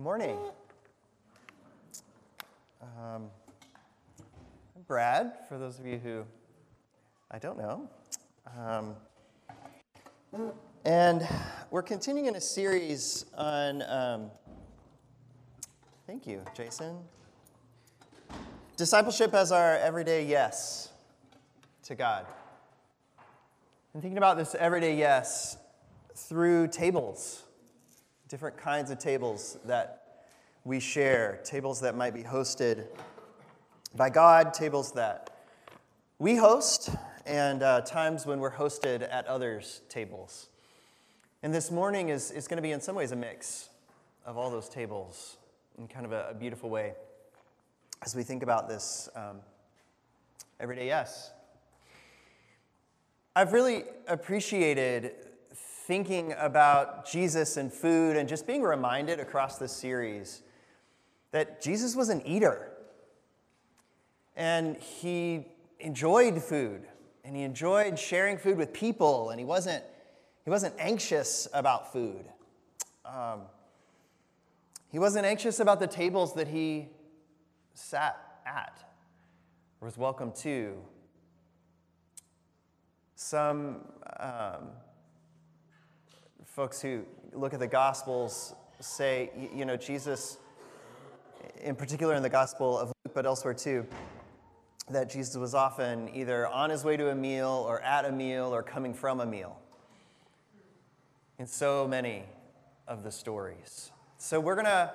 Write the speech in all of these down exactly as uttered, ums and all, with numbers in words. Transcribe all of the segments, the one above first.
Morning. Um, I'm Brad, for those of you who I don't know. Um, and we're continuing in a series on, um, thank you, Jason. Discipleship as our everyday yes to God. And thinking about this everyday yes through tables, different kinds of tables that we share, tables that might be hosted by God, tables that we host, and uh, times when we're hosted at others' tables. And this morning is, is going to be in some ways a mix of all those tables in kind of a, a beautiful way as we think about this um, everyday yes. I've really appreciated thinking about Jesus and food and just being reminded across this series that Jesus was an eater. And he enjoyed food, and he enjoyed sharing food with people, and he wasn't, he wasn't anxious about food. Um, he wasn't anxious about the tables that he sat at or was welcome to. Some um, folks who look at the Gospels say, you know, Jesus, in particular in the Gospel of Luke, but elsewhere too, that Jesus was often either on his way to a meal or at a meal or coming from a meal in so many of the stories. So we're gonna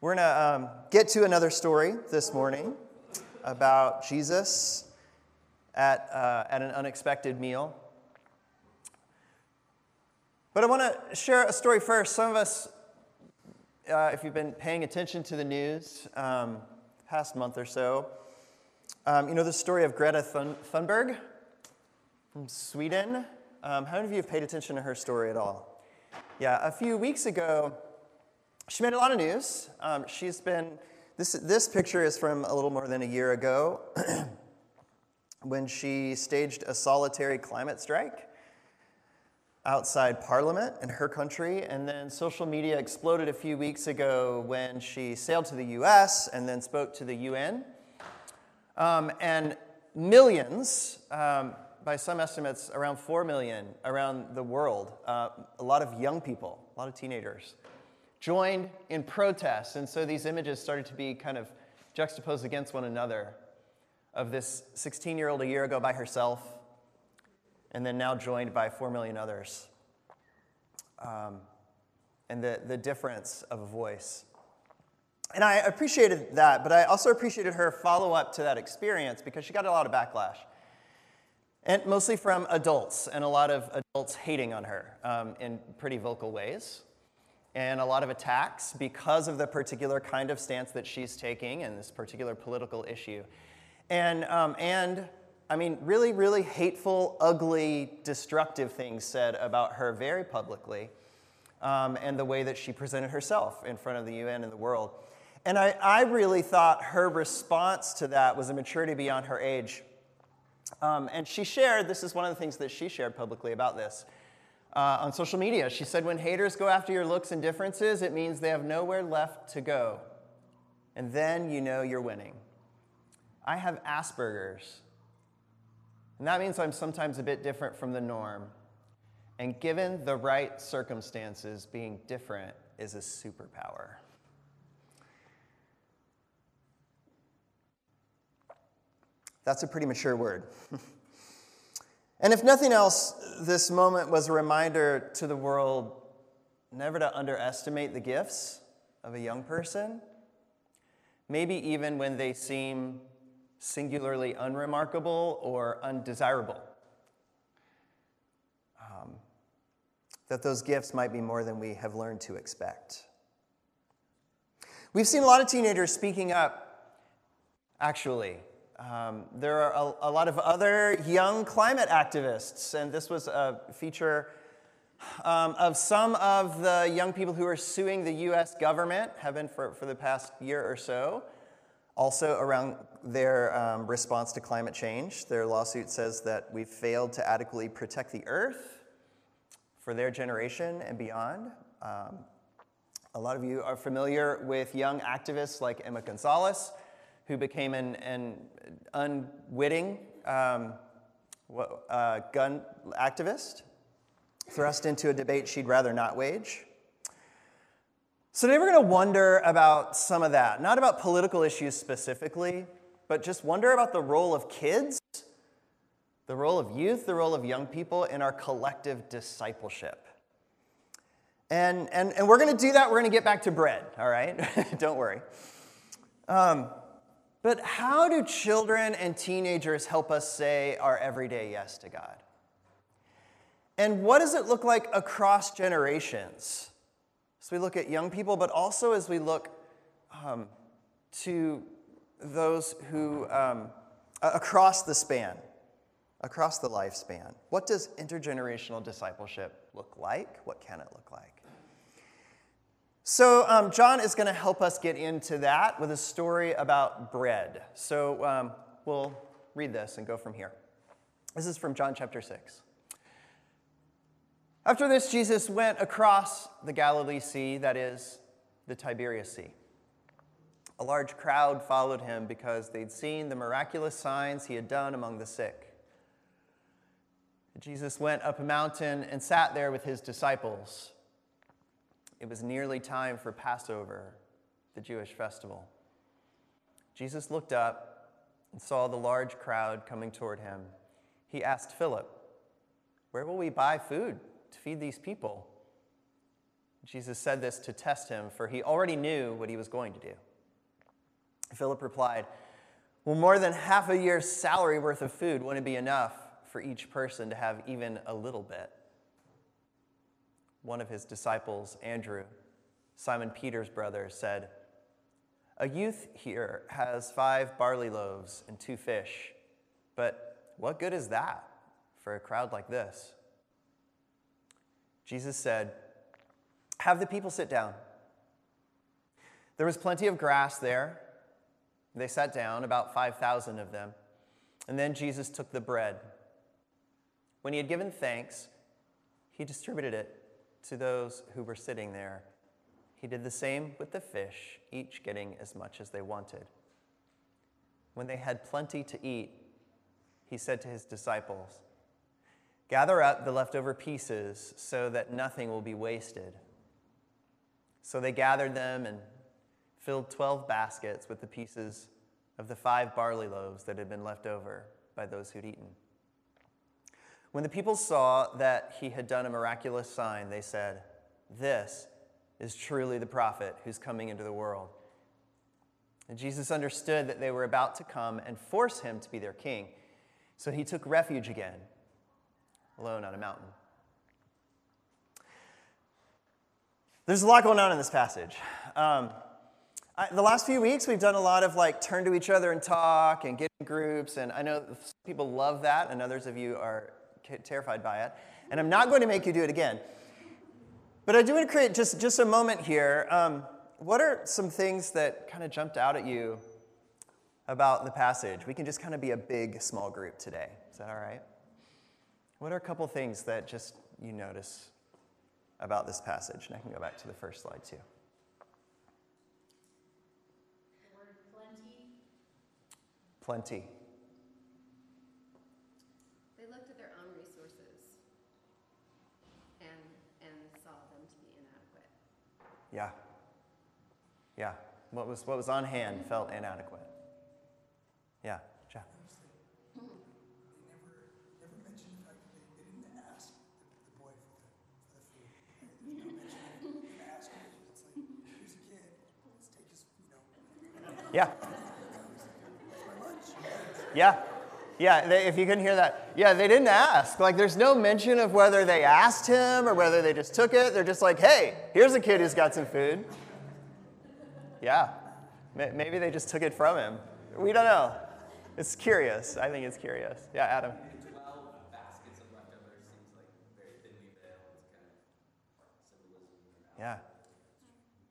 we're gonna um, get to another story this morning about Jesus at uh, at an unexpected meal. But I want to share a story first. Some of us, uh, if you've been paying attention to the news um, the past month or so, um, you know the story of Greta Thun- Thunberg from Sweden. Um, how many of you have paid attention to her story at all? Yeah, a few weeks ago, she made a lot of news. Um, she's been, this, this picture is from a little more than a year ago, when she staged a solitary climate strike outside Parliament in her country, and then social media exploded a few weeks ago when she sailed to the U S and then spoke to the U N. Um, and millions, um, by some estimates, around four million around the world, uh, a lot of young people, a lot of teenagers, joined in protest. And so these images started to be kind of juxtaposed against one another, of this sixteen-year-old a year ago by herself, and then now joined by four million others, um, and the, the difference of a voice. And I appreciated that, but I also appreciated her follow-up to that experience because she got a lot of backlash, and mostly from adults, and a lot of adults hating on her um, in pretty vocal ways, and a lot of attacks because of the particular kind of stance that she's taking and this particular political issue. And, um, and I mean, really, really hateful, ugly, destructive things said about her very publicly, um, and the way that she presented herself in front of the U N and the world. And I, I really thought her response to that was a maturity beyond her age. Um, and she shared, this is one of the things that she shared publicly about this, uh, on social media. She said, "When haters go after your looks and differences, it means they have nowhere left to go. And then you know you're winning. I have Asperger's, and that means I'm sometimes a bit different from the norm. And given the right circumstances, being different is a superpower." That's a pretty mature word. And if nothing else, this moment was a reminder to the world never to underestimate the gifts of a young person, maybe even when they seem singularly unremarkable or undesirable, um, that those gifts might be more than we have learned to expect. We've seen a lot of teenagers speaking up, actually. Um, there are a, a lot of other young climate activists, and this was a feature um, of some of the young people who are suing the U S government, have been for, for the past year or so, also around their um, response to climate change. Their lawsuit says that we've failed to adequately protect the earth for their generation and beyond, um, A lot of you are familiar with young activists like Emma Gonzalez, who became an, an unwitting um, uh, gun activist, thrust into a debate she'd rather not wage. So today we're going to wonder about some of that, not about political issues specifically, but just wonder about the role of kids, the role of youth, the role of young people in our collective discipleship. And, and, and we're going to do that. We're going to get back to bread, all right? Don't worry. Um, but how do children and teenagers help us say our everyday yes to God? And what does it look like across generations? So we look at young people, but also as we look um, to those who, um, across the span, across the lifespan. What does intergenerational discipleship look like? What can it look like? So um, John is going to help us get into that with a story about bread. So um, we'll read this and go from here. This is from John chapter six. After this, Jesus went across the Galilee Sea, that is, the Tiberias Sea. A large crowd followed him because they'd seen the miraculous signs he had done among the sick. Jesus went up a mountain and sat there with his disciples. It was nearly time for Passover, the Jewish festival. Jesus looked up and saw the large crowd coming toward him. He asked Philip, "Where will we buy food to feed these people?" Jesus said this to test him, for he already knew what he was going to do. Philip replied, "Well, more than half a year's salary worth of food wouldn't be enough for each person to have even a little bit." One of his disciples, Andrew, Simon Peter's brother, said, "A youth here has five barley loaves and two fish, but what good is that for a crowd like this?" Jesus said, "Have the people sit down." There was plenty of grass there. They sat down, about five thousand of them. And then Jesus took the bread. When he had given thanks, he distributed it to those who were sitting there. He did the same with the fish, each getting as much as they wanted. When they had plenty to eat, he said to his disciples, "Gather up the leftover pieces so that nothing will be wasted." So they gathered them and filled twelve baskets with the pieces of the five barley loaves that had been left over by those who'd eaten. When the people saw that he had done a miraculous sign, they said, "This is truly the prophet who's coming into the world." And Jesus understood that they were about to come and force him to be their king, so he took refuge again, alone on a mountain. There's a lot going on in this passage. Um, I, the last few weeks, we've done a lot of like turn to each other and talk and get in groups. And I know some people love that, and others of you are terrified by it. And I'm not going to make you do it again. But I do want to create just, just a moment here. Um, what are some things that kind of jumped out at you about the passage? We can just kind of be a big, small group today. Is that all right? What are a couple things that just you notice about this passage? And I can go back to the first slide, too. The word plenty. Plenty. They looked at their own resources and, and saw them to be inadequate. Yeah. Yeah. What was, what was on hand felt inadequate. Yeah. Yeah. Yeah. Yeah, they, if you couldn't hear that. Yeah, they didn't ask. Like, there's no mention of whether they asked him or whether they just took it. They're just like, "Hey, here's a kid who's got some food." Yeah. Maybe they just took it from him. We don't know. It's curious. I think it's curious. Yeah, Adam. twelve baskets of leftovers seems like very thinly veiled. It's kind of symbolism.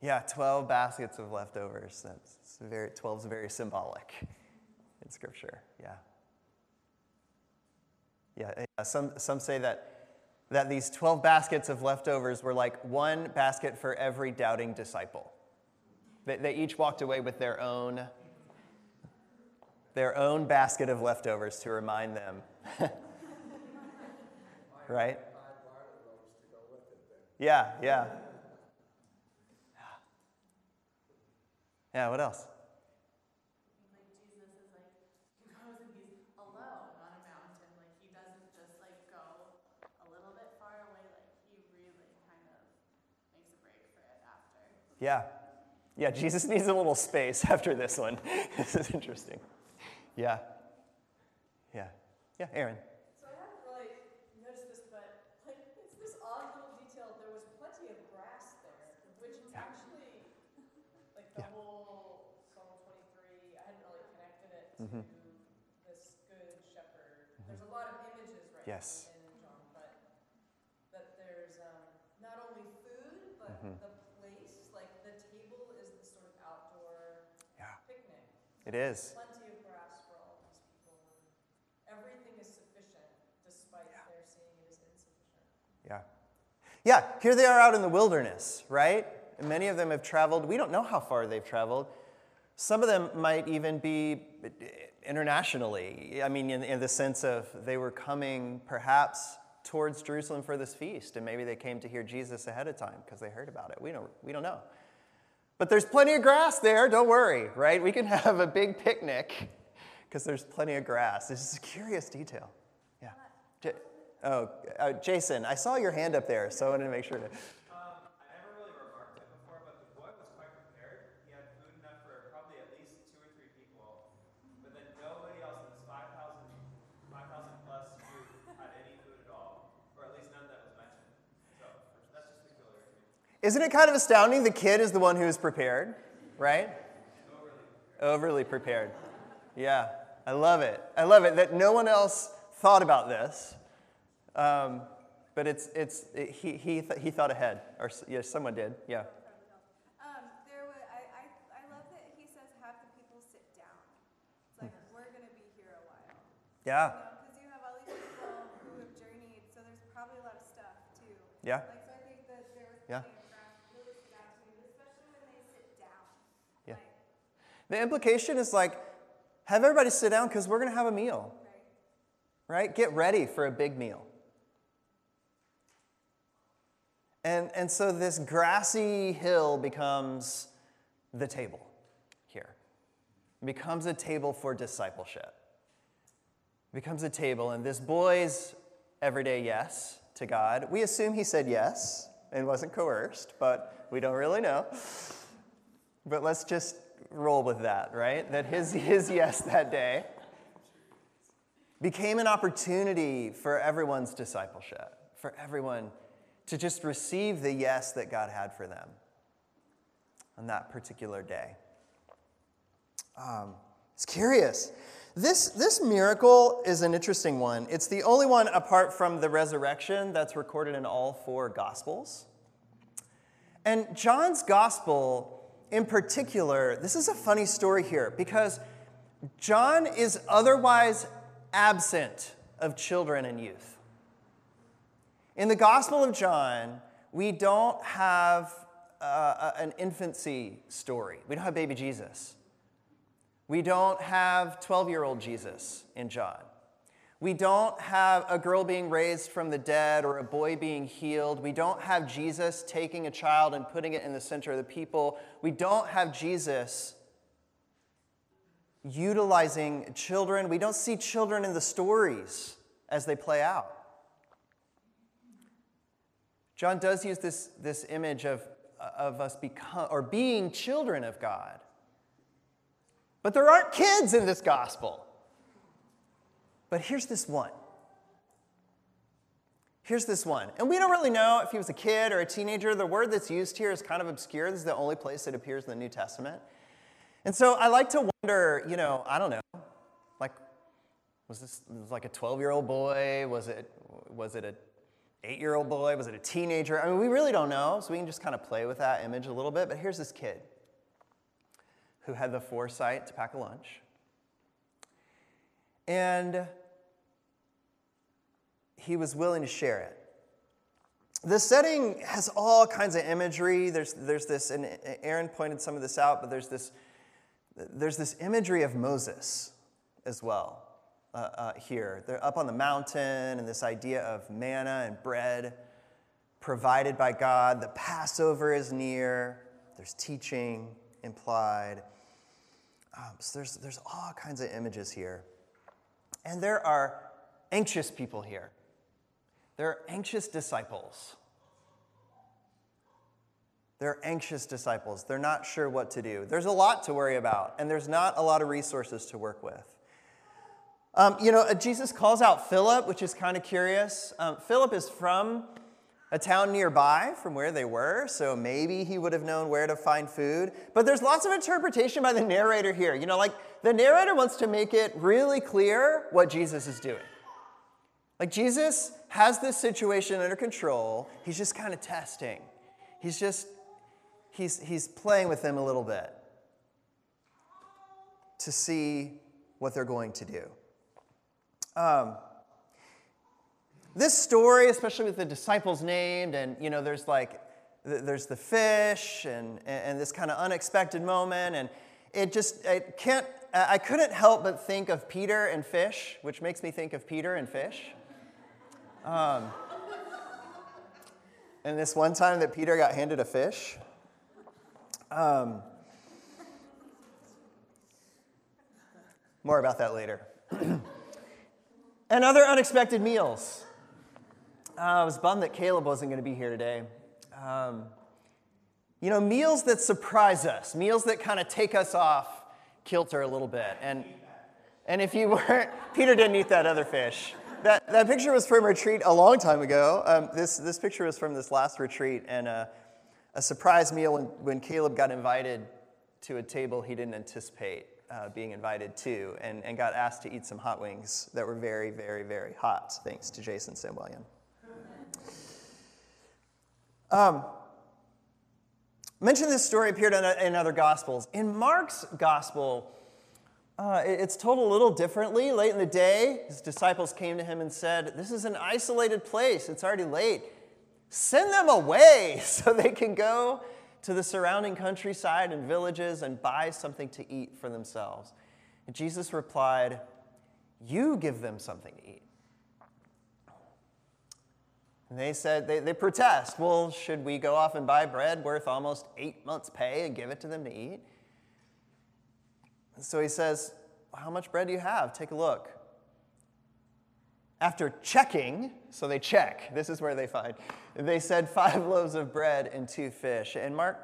Yeah. Yeah, twelve baskets of leftovers. That's very, twelve is very symbolic in Scripture. Yeah. Yeah. Some some say that that these twelve baskets of leftovers were like one basket for every doubting disciple. They, they each walked away with their own, their own basket of leftovers to remind them. Right? Yeah, yeah. Yeah, what else? Yeah. Yeah, Jesus needs a little space after this one. This is interesting. Yeah. Yeah. Yeah, Aaron. So I haven't really noticed this, but like it's this odd little detail. There was plenty of grass there, which is actually like the yeah. whole Psalm twenty-three. I hadn't really connected it to mm-hmm. this good shepherd. Mm-hmm. There's a lot of images right yes. in John, but that there's um, not only food, but mm-hmm. the It is. Plenty of grass for all these people. Everything is sufficient, despite yeah. their seeing it as insufficient. Yeah. Yeah, here they are out in the wilderness, right? And many of them have traveled. We don't know how far they've traveled. Some of them might even be internationally. I mean, in, in the sense of they were coming perhaps towards Jerusalem for this feast, and maybe they came to hear Jesus ahead of time because they heard about it. We don't, we don't know. But there's plenty of grass there, don't worry, right? We can have a big picnic because there's plenty of grass. This is a curious detail. Yeah. J- oh, uh, Jason, I saw your hand up there, so I wanted to make sure to... Isn't it kind of astounding? The kid is the one who is prepared, right? Overly prepared. Yeah, I love it. I love it that no one else thought about this, um, but it's it's it, he he th- he thought ahead, or yeah, someone did. Yeah. Um, there was, I, I I love that he says have the people sit down. It's like hmm. we're gonna be here a while. Yeah. Because you know, you have all these people who have journeyed, so there's probably a lot of stuff too. Yeah. Like, so I think that there was yeah. The implication is like, have everybody sit down because we're going to have a meal, right? Get ready for a big meal. And, and so this grassy hill becomes the table here. It becomes a table for discipleship. It becomes a table. And this boy's everyday yes to God. We assume he said yes and wasn't coerced, but we don't really know. But let's just... roll with that, right? That his, his yes that day became an opportunity for everyone's discipleship, for everyone to just receive the yes that God had for them on that particular day. Um, it's curious. This, this miracle is an interesting one. It's the only one apart from the resurrection that's recorded in all four Gospels. And John's Gospel... in particular, this is a funny story here because John is otherwise absent of children and youth. In the Gospel of John, we don't have uh, an infancy story. We don't have baby Jesus. We don't have twelve-year-old Jesus in John. We don't have a girl being raised from the dead or a boy being healed. We don't have Jesus taking a child and putting it in the center of the people. We don't have Jesus utilizing children. We don't see children in the stories as they play out. John does use this, this image of, of us become or being children of God. But there aren't kids in this gospel. But here's this one. Here's this one. And we don't really know if he was a kid or a teenager. The word that's used here is kind of obscure. This is the only place it appears in the New Testament. And so I like to wonder, you know, I don't know, like, was this was like a twelve-year-old boy? Was it was it an eight-year-old boy? Was it a teenager? I mean, we really don't know, so we can just kind of play with that image a little bit. But here's this kid who had the foresight to pack a lunch. And... he was willing to share it The setting has all kinds of imagery. There's there's this, and Aaron pointed some of this out, but there's this there's this imagery of Moses as well uh, uh, here. They're up on the mountain, and this idea of manna and bread provided by God. The Passover is near. There's teaching implied. Um, so there's there's all kinds of images here, and there are anxious people here. There are anxious disciples. There are anxious disciples. They're not sure what to do. There's a lot to worry about, and there's not a lot of resources to work with. Um, you know, Jesus calls out Philip, which is kind of curious. Um, Philip is from a town nearby from where they were, so maybe he would have known where to find food. But there's lots of interpretation by the narrator here. You know, like the narrator wants to make it really clear what Jesus is doing. Like Jesus has this situation under control. He's just kind of testing. He's just, he's, he's playing with them a little bit to see what they're going to do. Um, this story, especially with the disciples named, and, you know, there's like, there's the fish and, and this kind of unexpected moment. And it just, I can't, I couldn't help but think of Peter and fish, which makes me think of Peter and fish. Um, and this one time that Peter got handed a fish. Um, more about that later. And other unexpected meals. Uh, I was bummed that Caleb wasn't going to be here today. Um, you know, meals that surprise us, meals that kind of take us off kilter a little bit. And, and if you weren't, Peter didn't eat that other fish. That, that picture was from retreat a long time ago. Um, this, this picture was from this last retreat, and uh, a surprise meal when, when Caleb got invited to a table he didn't anticipate uh, being invited to, and, and got asked to eat some hot wings that were very, very, very hot, thanks to Jason Samwellian. Um, mentioned this story appeared in, in other Gospels. In Mark's Gospel, Uh, it's told a little differently. Late in the day, his disciples came to him and said, "This is an isolated place. It's already late. Send them away so they can go to the surrounding countryside and villages and buy something to eat for themselves." And Jesus replied, "You give them something to eat." And they said, they, they protest, "Well, should we go off and buy bread worth almost eight months' pay and give it to them to eat?" So he says, "How much bread do you have? Take a look." After checking, so they check, this is where they find, they said five loaves of bread and two fish. And Mark,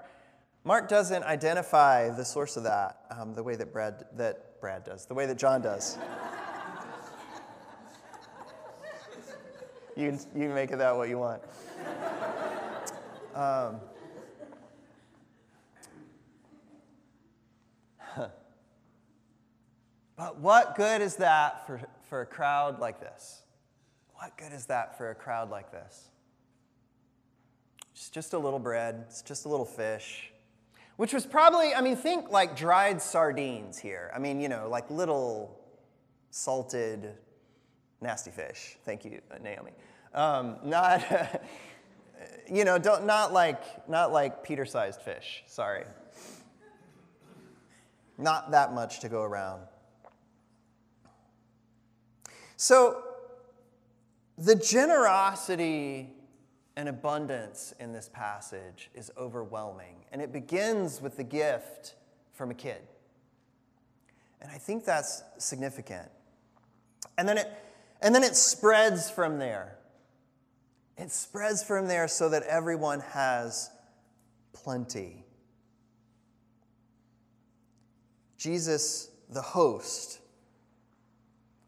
Mark doesn't identify the source of that, um, the way that bread, that Brad does, the way that John does. you, you make of that what you want. Um, But what good is that for, for a crowd like this? What good is that for a crowd like this? It's just a little bread. It's just a little fish. Which was probably, I mean, think like dried sardines here. I mean, you know, like little salted, nasty fish. Thank you, Naomi. Um, not, you know, don't, not like, not like Peter-sized fish. Sorry. Not that much to go around. So the generosity and abundance in this passage is overwhelming, and it begins with the gift from a kid. And I think that's significant. And then it, and then it spreads from there. It spreads from there so that everyone has plenty. Jesus, the host,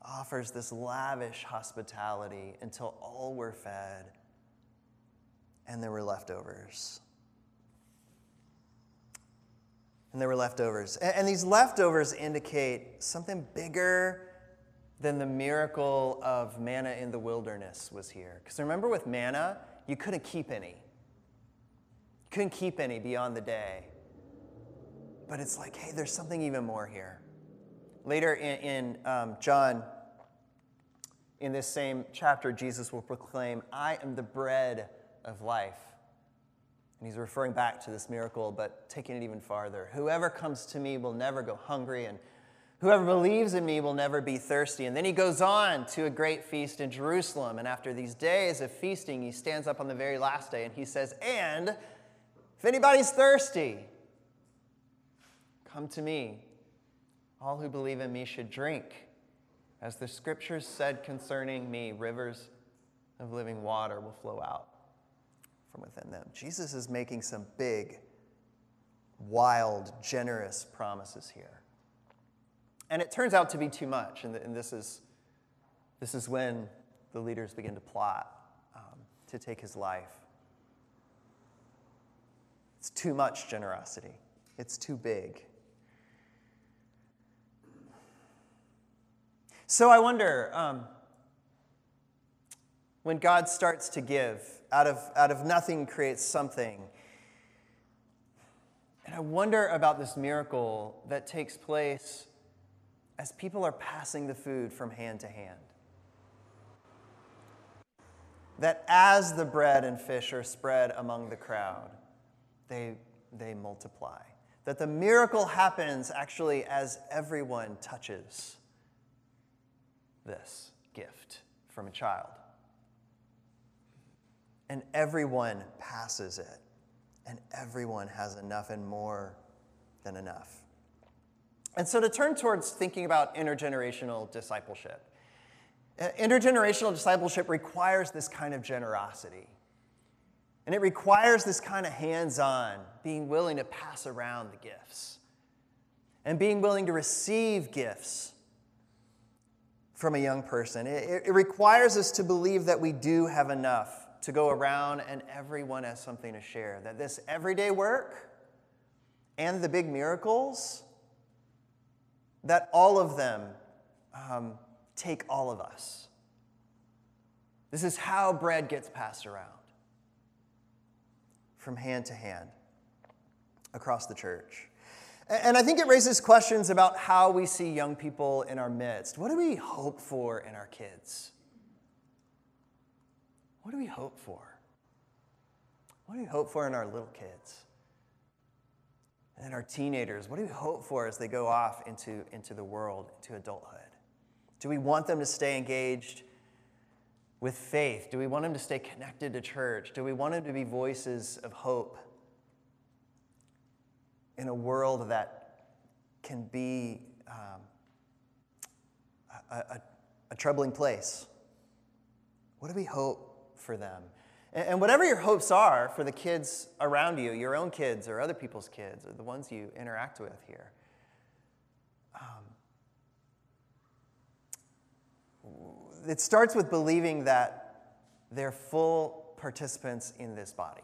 offers this lavish hospitality until all were fed and there were leftovers. And there were leftovers. And, and these leftovers indicate something bigger than the miracle of manna in the wilderness was here. Because remember with manna, you couldn't keep any. You couldn't keep any beyond the day. But it's like, hey, there's something even more here. Later in, in um, John, in this same chapter, Jesus will proclaim, "I am the bread of life. And he's referring back to this miracle, but taking it even farther. Whoever comes to me will never go hungry, and whoever believes in me will never be thirsty. And then he goes on to a great feast in Jerusalem. And after these days of feasting, he stands up on the very last day and he says, and if anybody's thirsty, come to me. All who believe in me should drink. As the scriptures said concerning me, rivers of living water will flow out from within them. Jesus is making some big, wild, generous promises here. And it turns out to be too much, and, and this is this is when the leaders begin to plot um, to take his life. It's too much generosity. It's too big. So I wonder, um, when God starts to give, out of out of nothing creates something. And I wonder about this miracle that takes place as people are passing the food from hand to hand. That as the bread and fish are spread among the crowd, they, they multiply. That the miracle happens actually as everyone touches this gift from a child. And everyone passes it. And everyone has enough and more than enough. And so to turn towards thinking about intergenerational discipleship. Intergenerational discipleship requires this kind of generosity. And it requires this kind of hands-on, being willing to pass around the gifts. And being willing to receive gifts from a young person. It, it requires us to believe that we do have enough to go around and everyone has something to share. That this everyday work and the big miracles, that all of them um, take all of us. This is how bread gets passed around, from hand to hand, across the church. And I think it raises questions about how we see young people in our midst. What do we hope for in our kids? What do we hope for? What do we hope for in our little kids? And our teenagers, what do we hope for as they go off into, into the world, into adulthood? Do we want them to stay engaged with faith? Do we want them to stay connected to church? Do we want them to be voices of hope in a world that can be um, a, a, a troubling place? What do we hope for them? And whatever your hopes are for the kids around you, your own kids or other people's kids or the ones you interact with here, um, it starts with believing that they're full participants in this body.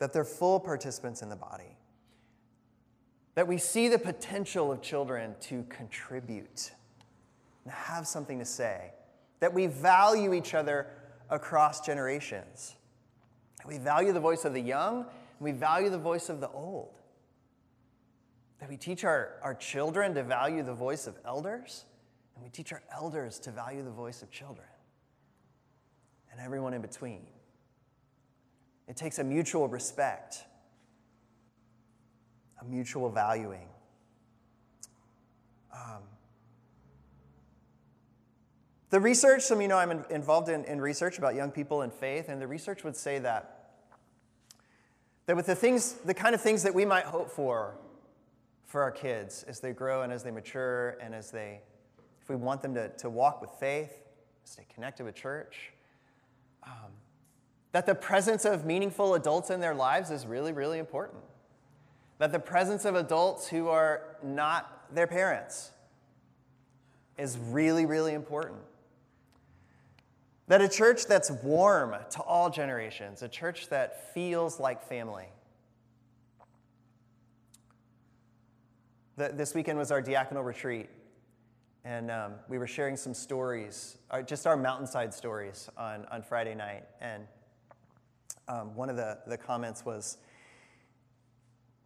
That they're full participants in the body. That we see the potential of children to contribute and have something to say. That we value each other across generations. We value the voice of the young, and we value the voice of the old. That we teach our, our children to value the voice of elders, and we teach our elders to value the voice of children, and everyone in between. It takes a mutual respect, a mutual valuing. Um, The research, some of you know I'm in, involved in, in research about young people and faith, and the research would say that, that with the things, the kind of things that we might hope for for our kids as they grow and as they mature and as they, if we want them to, to walk with faith, stay connected with church, um, that the presence of meaningful adults in their lives is really, really important. That the presence of adults who are not their parents is really, really important. That a church that's warm to all generations, a church that feels like family. The, this weekend was our diaconal retreat, and um, we were sharing some stories, our, just our Mountainside stories on, on Friday night, and um, one of the, the comments was,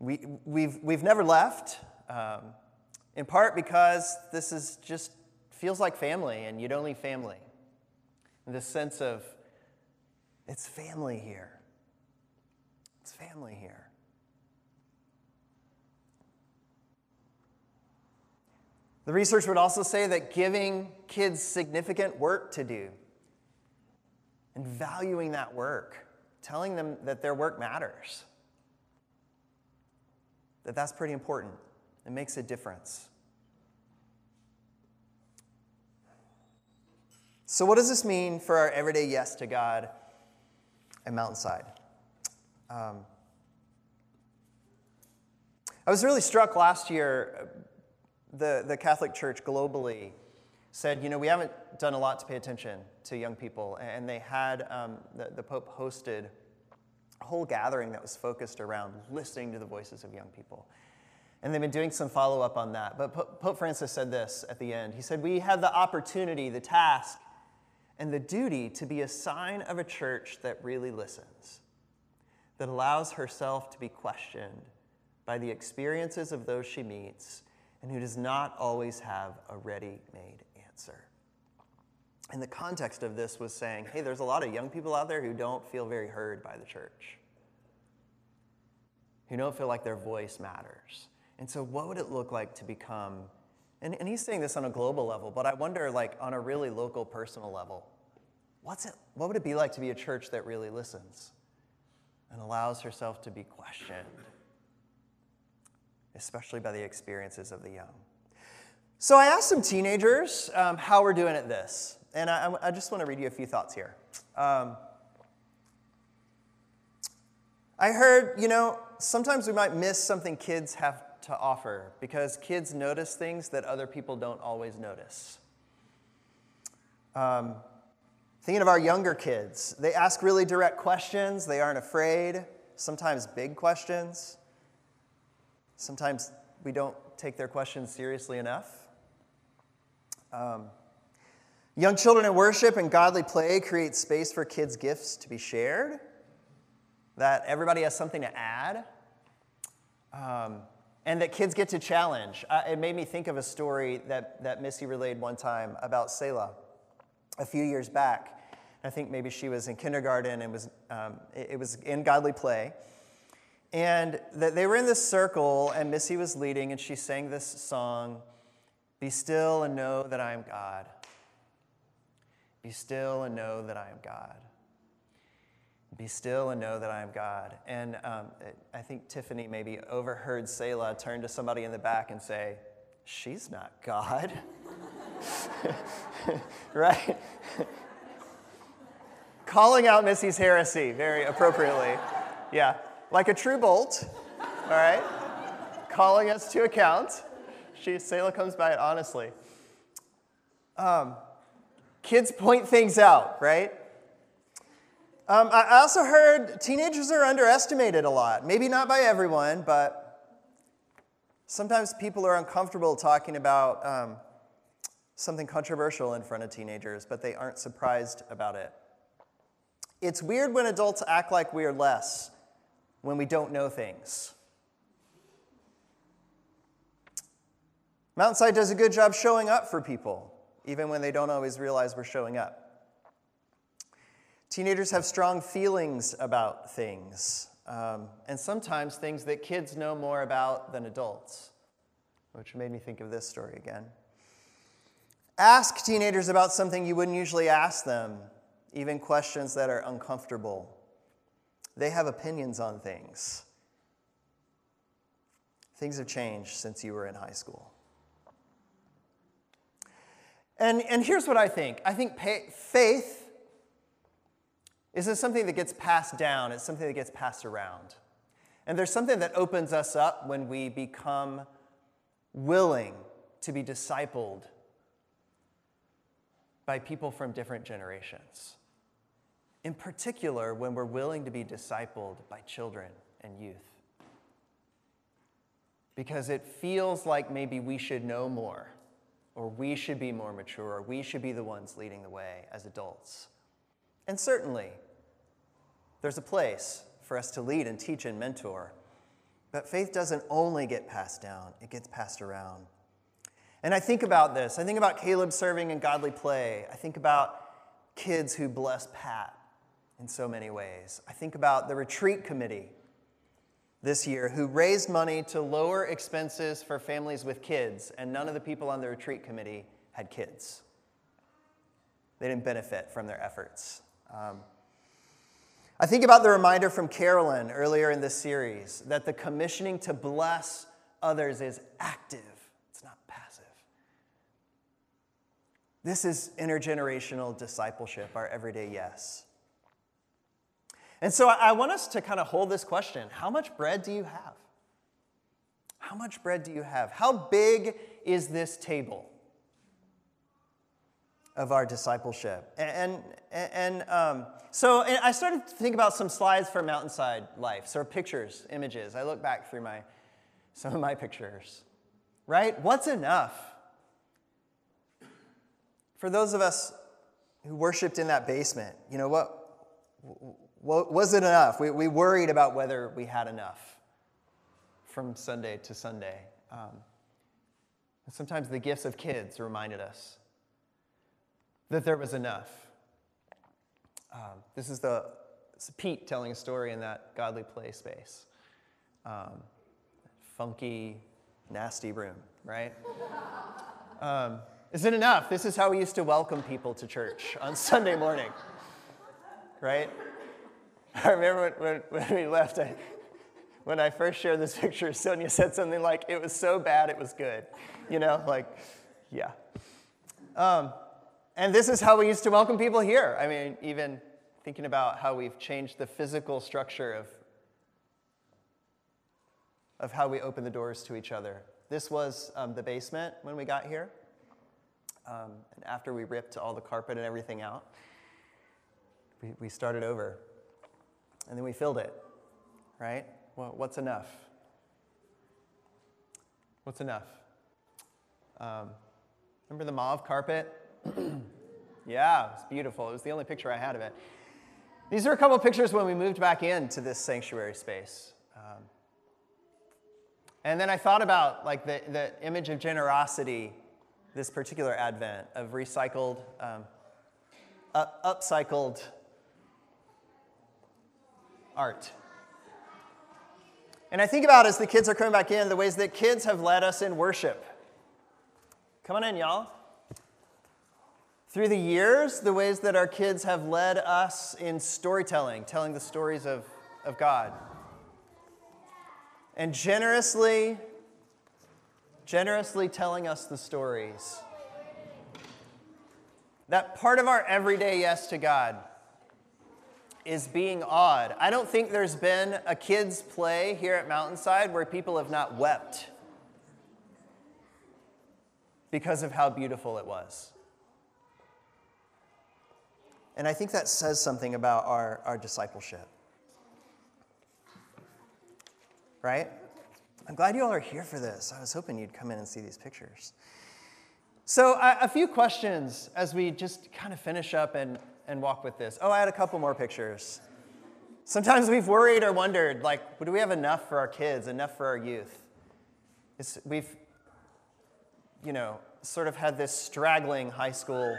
we, we've, we've never left, um, in part because this is just feels like family, and you don't leave family. and this sense of, it's family here. It's family here. The research would also say that giving kids significant work to do and valuing that work, telling them that their work matters, that that's pretty important. It makes a difference. So what does this mean for our everyday yes to God at Mountainside? Um, I was really struck last year. The, the Catholic Church globally said, you know, we haven't done a lot to pay attention to young people. And they had, um, the, the Pope hosted a whole gathering that was focused around listening to the voices of young people. And they've been doing some follow-up on that. But Pope Francis said this at the end. He said, we have the opportunity, the task, and the duty to be a sign of a church that really listens, that allows herself to be questioned by the experiences of those she meets, and who does not always have a ready-made answer. And the context of this was saying, hey, there's a lot of young people out there who don't feel very heard by the church, who don't feel like their voice matters. And so what would it look like to become, and, and he's saying this on a global level, but I wonder, like, on a really local, personal level, what's it, what would it be like to be a church that really listens and allows herself to be questioned, especially by the experiences of the young? So I asked some teenagers um, how we're doing at this, and I, I just want to read you a few thoughts here. Um, I heard, you know, sometimes we might miss something kids have to offer because kids notice things that other people don't always notice. Um, thinking of our younger kids, they ask really direct questions. They aren't afraid, sometimes big questions. Sometimes we don't take their questions seriously enough. Um, young children in worship and godly play create space for kids' gifts to be shared, that everybody has something to add, um, and that kids get to challenge. Uh, it made me think of a story that, that Missy relayed one time about Selah a few years back. I think maybe she was in kindergarten and was um, it, it was in godly play. And that they were in this circle, and Missy was leading, and she sang this song, "Be still and know that I am God. Be still and know that I am God. Be still and know that I am God." And um, it, I think Tiffany maybe overheard Selah turn to somebody in the back and say, "She's not God." Right? Calling out Missy's heresy very appropriately. Yeah. Like a true bolt, all right, calling us to account. She, Selah comes by it honestly. Um, kids point things out, right? Um, I also heard teenagers are underestimated a lot. Maybe not by everyone, but sometimes people are uncomfortable talking about um, something controversial in front of teenagers, but they aren't surprised about it. It's weird when adults act like we are less, when we don't know things. Mountainside does a good job showing up for people, even when they don't always realize we're showing up. Teenagers have strong feelings about things, um, and sometimes things that kids know more about than adults, which made me think of this story again. Ask teenagers about something you wouldn't usually ask them, even questions that are uncomfortable. They have opinions on things. Things have changed since you were in high school. And, and here's what I think. I think pa- faith isn't something that gets passed down. It's something that gets passed around. And there's something that opens us up when we become willing to be discipled by people from different generations. In particular, when we're willing to be discipled by children and youth. Because it feels like maybe we should know more, or we should be more mature, or we should be the ones leading the way as adults. And certainly, there's a place for us to lead and teach and mentor. But faith doesn't only get passed down, it gets passed around. And I think about this. I think about Caleb serving in godly play. I think about kids who bless Pat in so many ways. I think about the retreat committee this year who raised money to lower expenses for families with kids, and none of the people on the retreat committee had kids. They didn't benefit from their efforts. Um, I think about the reminder from Carolyn earlier in this series that the commissioning to bless others is active. It's not passive. This is intergenerational discipleship, our everyday yes. And so I want us to kind of hold this question. How much bread do you have? How much bread do you have? How big is this table of our discipleship? And, and, and um, so and I started to think about some slides for Mountainside Life. So pictures, images. I look back through my some of my pictures. Right? What's enough? For those of us who worshiped in that basement, you know, what... Well, was it enough? We, we worried about whether we had enough from Sunday to Sunday. Um, and sometimes the gifts of kids reminded us that there was enough. Um, this is the it's Pete telling a story in that Godly Play space. Um, funky, nasty room, right? um, is it enough? This is how we used to welcome people to church on Sunday morning, right? I remember when, when, when we left, I, when I first shared this picture, Sonia said something like, it was so bad, it was good. You know, like, yeah. Um, and this is how we used to welcome people here. I mean, even thinking about how we've changed the physical structure of, of how we open the doors to each other. This was um, the basement when we got here, um, and after we ripped all the carpet and everything out, we, we started over. And then we filled it, right? Well, what's enough? What's enough? Um, remember the mauve carpet? Yeah, it's beautiful. It was the only picture I had of it. These are a couple of pictures when we moved back into this sanctuary space. Um, and then I thought about like the, the image of generosity this particular Advent of recycled, um, up- upcycled art. And I think about, as the kids are coming back in, the ways that kids have led us in worship. Come on in, y'all. Through the years, the ways that our kids have led us in storytelling, telling the stories of, of God. And generously, generously telling us the stories. That part of our everyday yes to God is being awed. I don't think there's been a kids' play here at Mountainside where people have not wept because of how beautiful it was. And I think that says something about our, our discipleship. Right? I'm glad you all are here for this. I was hoping you'd come in and see these pictures. So I, a few questions as we just kind of finish up and and walk with this. Oh, I had a couple more pictures. Sometimes we've worried or wondered, like, do we have enough for our kids, enough for our youth? It's, we've, you know, sort of had this straggling high school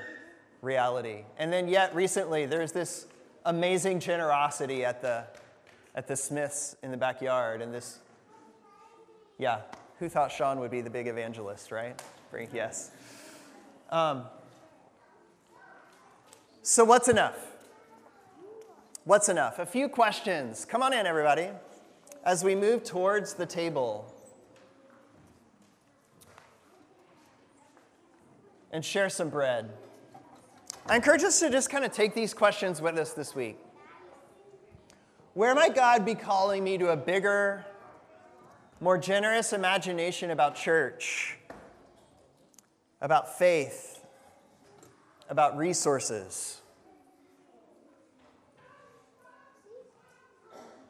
reality. And then yet recently, there's this amazing generosity at the, at the Smiths in the backyard. And this, yeah, who thought Sean would be the big evangelist, right? Yes. Um, So what's enough? What's enough? A few questions. Come on in, everybody, as we move towards the table. And share some bread. I encourage us to just kind of take these questions with us this week. Where might God be calling me to a bigger, more generous imagination about church, about faith, about resources?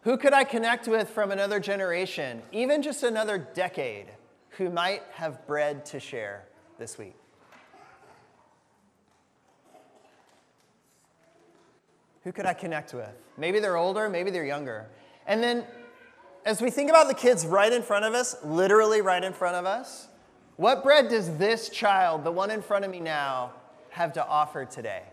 Who could I connect with from another generation, even just another decade, who might have bread to share this week? Who could I connect with? Maybe they're older, maybe they're younger. And then, as we think about the kids right in front of us, literally right in front of us, what bread does this child, the one in front of me now, have to offer today?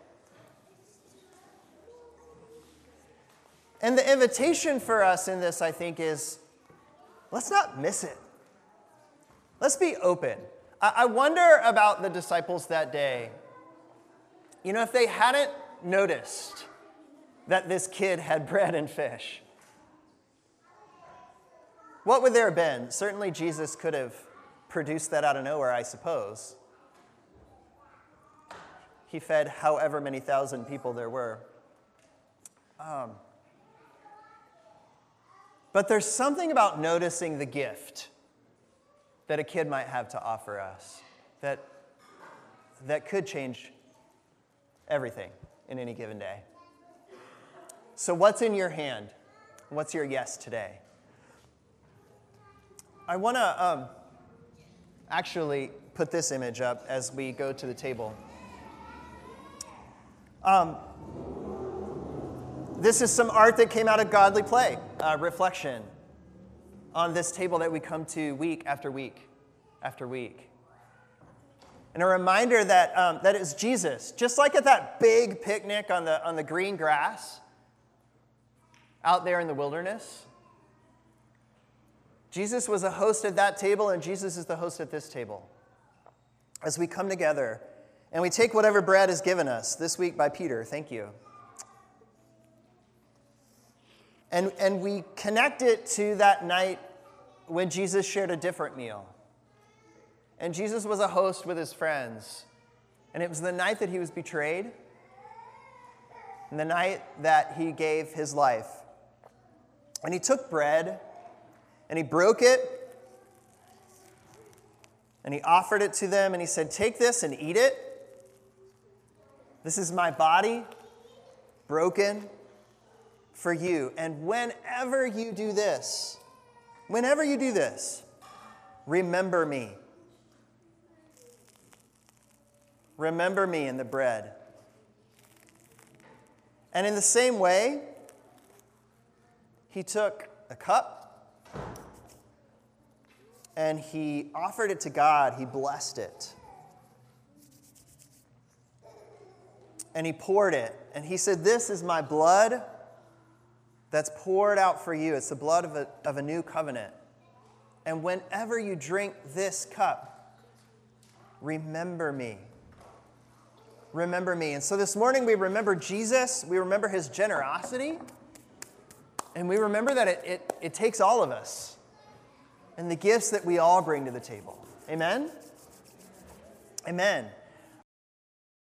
And the invitation for us in this, I think, is let's not miss it. Let's be open. I wonder about the disciples that day. You know, if they hadn't noticed that this kid had bread and fish, what would there have been? Certainly Jesus could have produced that out of nowhere, I suppose. He fed however many thousand people there were. Um, but there's something about noticing the gift that a kid might have to offer us that, that could change everything in any given day. So what's in your hand? What's your yes today? I want to um, actually put this image up as we go to the table. Um, this is some art that came out of Godly Play, uh, reflection on this table that we come to week after week after week. And a reminder that, um, that it's Jesus, just like at that big picnic on the, on the green grass out there in the wilderness. Jesus was a host at that table, and Jesus is the host at this table. As we come together, and we take whatever bread is given us this week by Peter, thank you. And, and we connect it to that night when Jesus shared a different meal. And Jesus was a host with his friends. And it was the night that he was betrayed, and the night that he gave his life. And he took bread, and he broke it, and he offered it to them, and he said, "Take this and eat it. This is my body, broken for you. And whenever you do this, whenever you do this, remember me. Remember me in the bread." And in the same way, he took a cup and he offered it to God. He blessed it. And he poured it. And he said, "This is my blood that's poured out for you. It's the blood of a, of a new covenant. And whenever you drink this cup, remember me. Remember me." And so this morning we remember Jesus, we remember his generosity, and we remember that it, it, it takes all of us and the gifts that we all bring to the table. Amen? Amen.